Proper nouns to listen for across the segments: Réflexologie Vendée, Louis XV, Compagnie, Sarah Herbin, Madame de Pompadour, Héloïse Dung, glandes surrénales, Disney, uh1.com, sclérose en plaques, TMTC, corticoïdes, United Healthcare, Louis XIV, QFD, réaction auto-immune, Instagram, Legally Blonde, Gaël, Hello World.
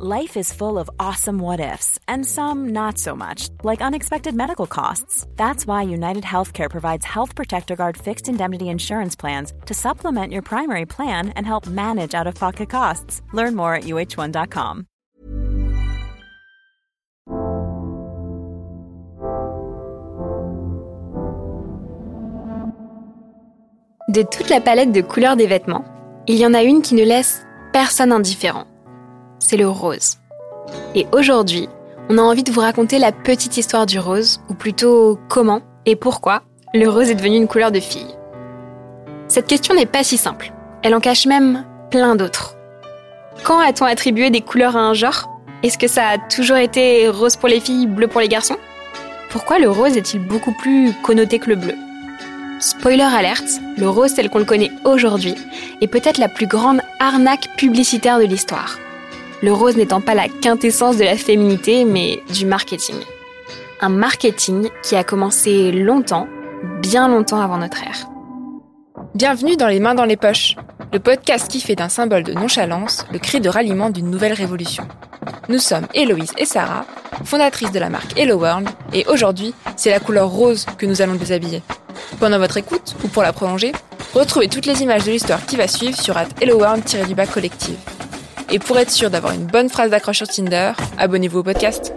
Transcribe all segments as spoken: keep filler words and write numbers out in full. Life is full of awesome what-ifs, and some not so much, like unexpected medical costs. That's why United Healthcare provides Health Protector Guard fixed indemnity insurance plans to supplement your primary plan and help manage out-of-pocket costs. Learn more at u h one dot com. De toute la palette de couleurs des vêtements, il y en a une qui ne laisse personne indifférent. C'est le rose. Et aujourd'hui, on a envie de vous raconter la petite histoire du rose, ou plutôt comment et pourquoi le rose est devenu une couleur de fille. Cette question n'est pas si simple, elle en cache même plein d'autres. Quand a-t-on attribué des couleurs à un genre ? Est-ce que ça a toujours été rose pour les filles, bleu pour les garçons ? Pourquoi le rose est-il beaucoup plus connoté que le bleu ? Spoiler alerte, le rose tel qu'on le connaît aujourd'hui est peut-être la plus grande arnaque publicitaire de l'histoire. Le rose n'étant pas la quintessence de la féminité, mais du marketing. Un marketing qui a commencé longtemps, bien longtemps avant notre ère. Bienvenue dans Les Mains dans les Poches, le podcast qui fait d'un symbole de nonchalance le cri de ralliement d'une nouvelle révolution. Nous sommes Héloïse et Sarah, fondatrices de la marque Hello World, et aujourd'hui, c'est la couleur rose que nous allons déshabiller. Pendant votre écoute, ou pour la prolonger, retrouvez toutes les images de l'histoire qui va suivre sur at hello world collective. Et pour être sûr d'avoir une bonne phrase d'accroche sur Tinder, abonnez-vous au podcast.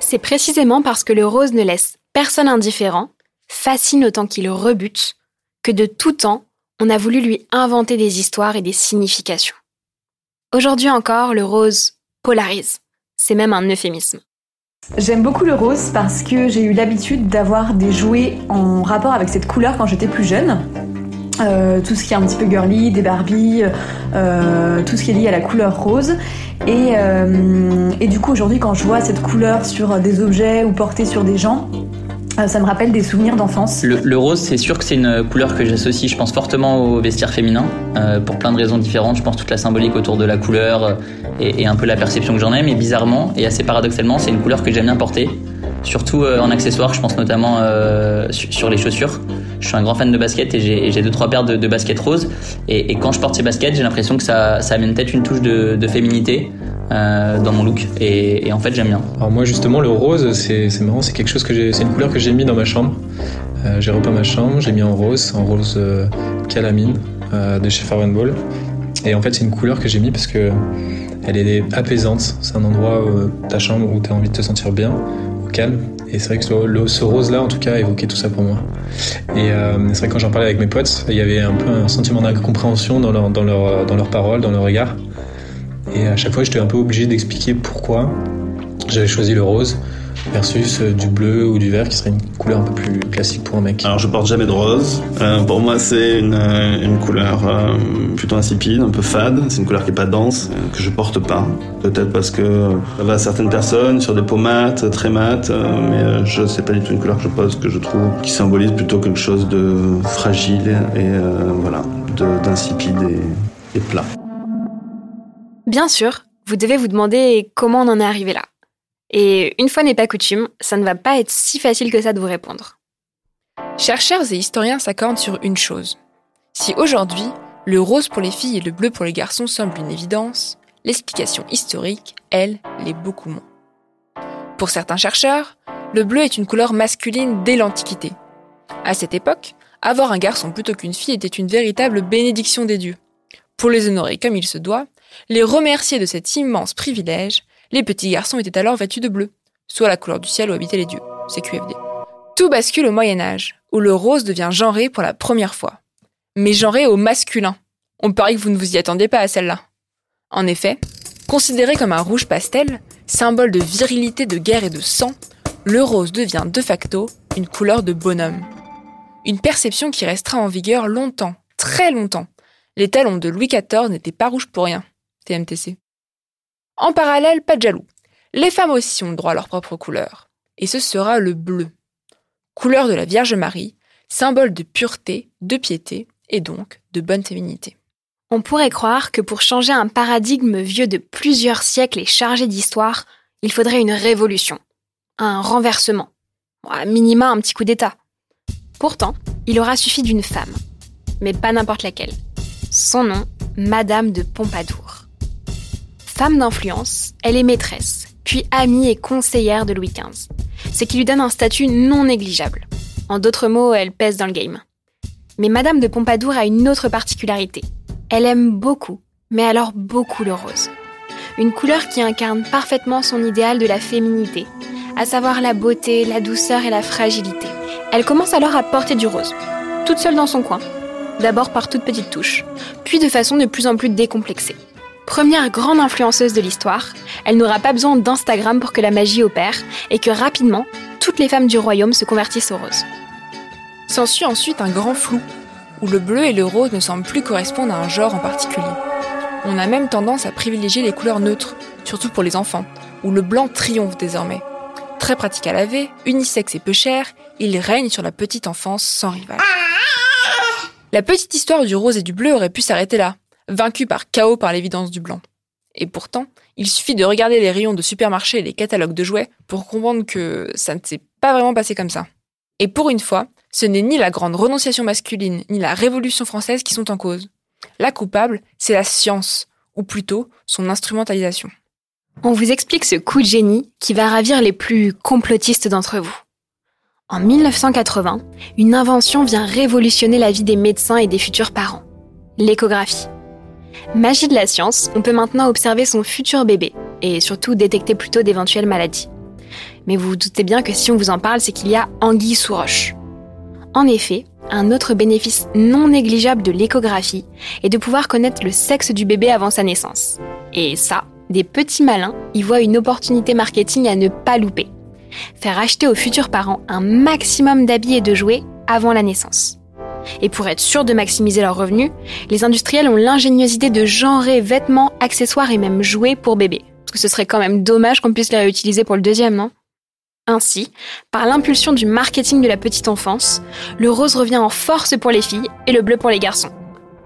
C'est précisément parce que le rose ne laisse personne indifférent, fascine autant qu'il rebute, que de tout temps, on a voulu lui inventer des histoires et des significations. Aujourd'hui encore, le rose polarise. C'est même un euphémisme. J'aime beaucoup le rose parce que j'ai eu l'habitude d'avoir des jouets en rapport avec cette couleur quand j'étais plus jeune. Euh, tout ce qui est un petit peu girly, des Barbies, euh, tout ce qui est lié à la couleur rose. Et, euh, et du coup, aujourd'hui, quand je vois cette couleur sur des objets ou portée sur des gens, euh, ça me rappelle des souvenirs d'enfance. Le, le rose, c'est sûr que c'est une couleur que j'associe, je pense, fortement au vestiaire féminin, euh, pour plein de raisons différentes. Je pense toute la symbolique autour de la couleur et, et un peu la perception que j'en ai. Mais bizarrement, et assez paradoxalement, c'est une couleur que j'aime bien porter. Surtout euh, en accessoires, je pense notamment euh, sur les chaussures. Je suis un grand fan de basket et j'ai, et j'ai deux trois paires de, de baskets roses. Et, et quand je porte ces baskets, j'ai l'impression que ça, ça amène peut-être une touche de, de féminité euh, dans mon look. Et, et en fait, j'aime bien. Alors moi, justement, le rose, c'est, c'est marrant, c'est quelque chose que j'ai, c'est une couleur que j'ai mis dans ma chambre. Euh, j'ai repeint ma chambre, j'ai mis en rose, en rose euh, calamine euh, de chez Farben Ball. Et en fait, c'est une couleur que j'ai mis parce que elle est apaisante. C'est un endroit, euh, ta chambre, où t'as envie de te sentir bien. Calme, et c'est vrai que ce, ce rose là en tout cas évoquait tout ça pour moi, et euh, c'est vrai que quand j'en parlais avec mes potes, il y avait un peu un sentiment d'incompréhension dans leurs dans leur, dans leur paroles, dans leurs regards, et à chaque fois j'étais un peu obligé d'expliquer pourquoi j'avais choisi le rose versus du bleu ou du vert qui serait une couleur un peu plus classique pour un mec. Alors je porte jamais de rose, euh, pour moi c'est une, une couleur euh, plutôt insipide, un peu fade, c'est une couleur qui est pas dense, euh, que je porte pas, peut-être parce que euh, ça va à certaines personnes sur des peaux mates, très mates, euh, mais euh, je sais pas du tout une couleur que je pose, que je trouve qui symbolise plutôt quelque chose de fragile et euh, voilà, de, d'insipide et, et plat. Bien sûr, vous devez vous demander comment on en est arrivé là. Et une fois n'est pas coutume, ça ne va pas être si facile que ça de vous répondre. Chercheurs et historiens s'accordent sur une chose. Si aujourd'hui, le rose pour les filles et le bleu pour les garçons semblent une évidence, l'explication historique, elle, l'est beaucoup moins. Pour certains chercheurs, le bleu est une couleur masculine dès l'Antiquité. À cette époque, avoir un garçon plutôt qu'une fille était une véritable bénédiction des dieux. Pour les honorer comme il se doit, les remercier de cet immense privilège, les petits garçons étaient alors vêtus de bleu, soit la couleur du ciel où habitaient les dieux, c'est Q F D. Tout bascule au Moyen-Âge, où le rose devient genré pour la première fois. Mais genré au masculin. On parie que vous ne vous y attendez pas à celle-là. En effet, considéré comme un rouge pastel, symbole de virilité, de guerre et de sang, le rose devient de facto une couleur de bonhomme. Une perception qui restera en vigueur longtemps, très longtemps. Les talons de Louis quatorze n'étaient pas rouges pour rien, T M T C. En parallèle, pas de jaloux. Les femmes aussi ont le droit à leur propre couleur. Et ce sera le bleu. Couleur de la Vierge Marie, symbole de pureté, de piété et donc de bonne féminité. On pourrait croire que pour changer un paradigme vieux de plusieurs siècles et chargé d'histoire, il faudrait une révolution, un renversement, à minima un petit coup d'état. Pourtant, il aura suffi d'une femme, mais pas n'importe laquelle. Son nom, Madame de Pompadour. Femme d'influence, elle est maîtresse, puis amie et conseillère de Louis quinze, ce qui lui donne un statut non négligeable. En d'autres mots, elle pèse dans le game. Mais Madame de Pompadour a une autre particularité. Elle aime beaucoup, mais alors beaucoup le rose. Une couleur qui incarne parfaitement son idéal de la féminité, à savoir la beauté, la douceur et la fragilité. Elle commence alors à porter du rose, toute seule dans son coin. D'abord par toutes petites touches, puis de façon de plus en plus décomplexée. Première grande influenceuse de l'histoire, elle n'aura pas besoin d'Instagram pour que la magie opère et que rapidement, toutes les femmes du royaume se convertissent au rose. S'ensuit ensuite un grand flou, où le bleu et le rose ne semblent plus correspondre à un genre en particulier. On a même tendance à privilégier les couleurs neutres, surtout pour les enfants, où le blanc triomphe désormais. Très pratique à laver, unisexe et peu cher, il règne sur la petite enfance sans rival. La petite histoire du rose et du bleu aurait pu s'arrêter là, vaincue par chaos par l'évidence du blanc. Et pourtant, il suffit de regarder les rayons de supermarché et les catalogues de jouets pour comprendre que ça ne s'est pas vraiment passé comme ça. Et pour une fois, ce n'est ni la grande renonciation masculine, ni la Révolution française qui sont en cause. La coupable, c'est la science, ou plutôt son instrumentalisation. On vous explique ce coup de génie qui va ravir les plus complotistes d'entre vous. En mille neuf cent quatre-vingts, une invention vient révolutionner la vie des médecins et des futurs parents. L'échographie. Magie de la science, on peut maintenant observer son futur bébé, et surtout détecter plutôt d'éventuelles maladies. Mais vous vous doutez bien que si on vous en parle, c'est qu'il y a anguille sous roche. En effet, un autre bénéfice non négligeable de l'échographie est de pouvoir connaître le sexe du bébé avant sa naissance. Et ça, des petits malins y voient une opportunité marketing à ne pas louper. Faire acheter aux futurs parents un maximum d'habits et de jouets avant la naissance. Et pour être sûr de maximiser leurs revenus, les industriels ont l'ingénieuse idée de genrer vêtements, accessoires et même jouets pour bébé. Parce que ce serait quand même dommage qu'on puisse les réutiliser pour le deuxième, non ? Ainsi, par l'impulsion du marketing de la petite enfance, le rose revient en force pour les filles et le bleu pour les garçons.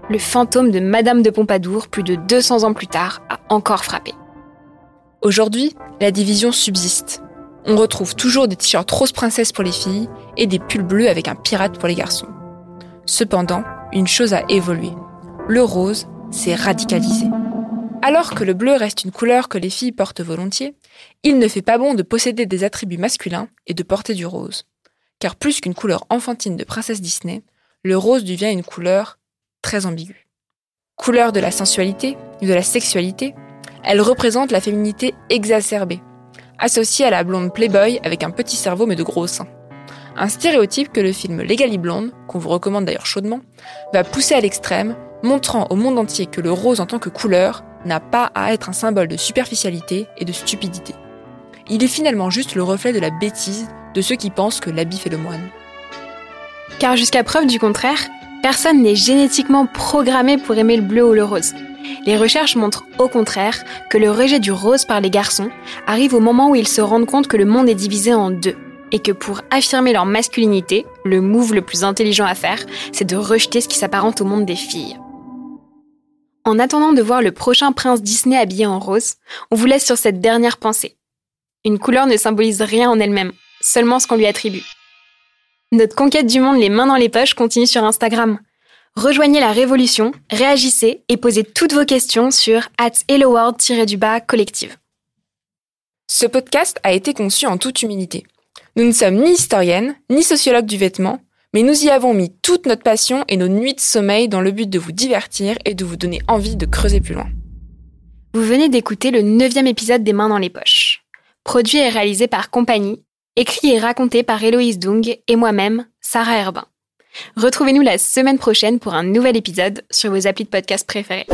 Le fantôme de Madame de Pompadour, plus de deux cents ans plus tard, a encore frappé. Aujourd'hui, la division subsiste. On retrouve toujours des t-shirts rose princesse pour les filles et des pulls bleus avec un pirate pour les garçons. Cependant, une chose a évolué. Le rose s'est radicalisé. Alors que le bleu reste une couleur que les filles portent volontiers, il ne fait pas bon de posséder des attributs masculins et de porter du rose. Car plus qu'une couleur enfantine de princesse Disney, le rose devient une couleur très ambiguë. Couleur de la sensualité, de la sexualité, elle représente la féminité exacerbée, associée à la blonde playboy avec un petit cerveau mais de gros seins. Un stéréotype que le film Legally Blonde, qu'on vous recommande d'ailleurs chaudement, va pousser à l'extrême, montrant au monde entier que le rose en tant que couleur n'a pas à être un symbole de superficialité et de stupidité. Il est finalement juste le reflet de la bêtise de ceux qui pensent que l'habit fait le moine. Car jusqu'à preuve du contraire, personne n'est génétiquement programmé pour aimer le bleu ou le rose. Les recherches montrent au contraire que le rejet du rose par les garçons arrive au moment où ils se rendent compte que le monde est divisé en deux, et que pour affirmer leur masculinité, le move le plus intelligent à faire, c'est de rejeter ce qui s'apparente au monde des filles. En attendant de voir le prochain prince Disney habillé en rose, on vous laisse sur cette dernière pensée. Une couleur ne symbolise rien en elle-même, seulement ce qu'on lui attribue. Notre conquête du monde les mains dans les poches continue sur Instagram. Rejoignez la révolution, réagissez et posez toutes vos questions sur at hello world collective. Ce podcast a été conçu en toute humilité. Nous ne sommes ni historiennes, ni sociologues du vêtement, mais nous y avons mis toute notre passion et nos nuits de sommeil dans le but de vous divertir et de vous donner envie de creuser plus loin. Vous venez d'écouter le neuvième épisode des Mains dans les poches. Produit et réalisé par Compagnie, écrit et raconté par Héloïse Dung et moi-même, Sarah Herbin. Retrouvez-nous la semaine prochaine pour un nouvel épisode sur vos applis de podcast préférés.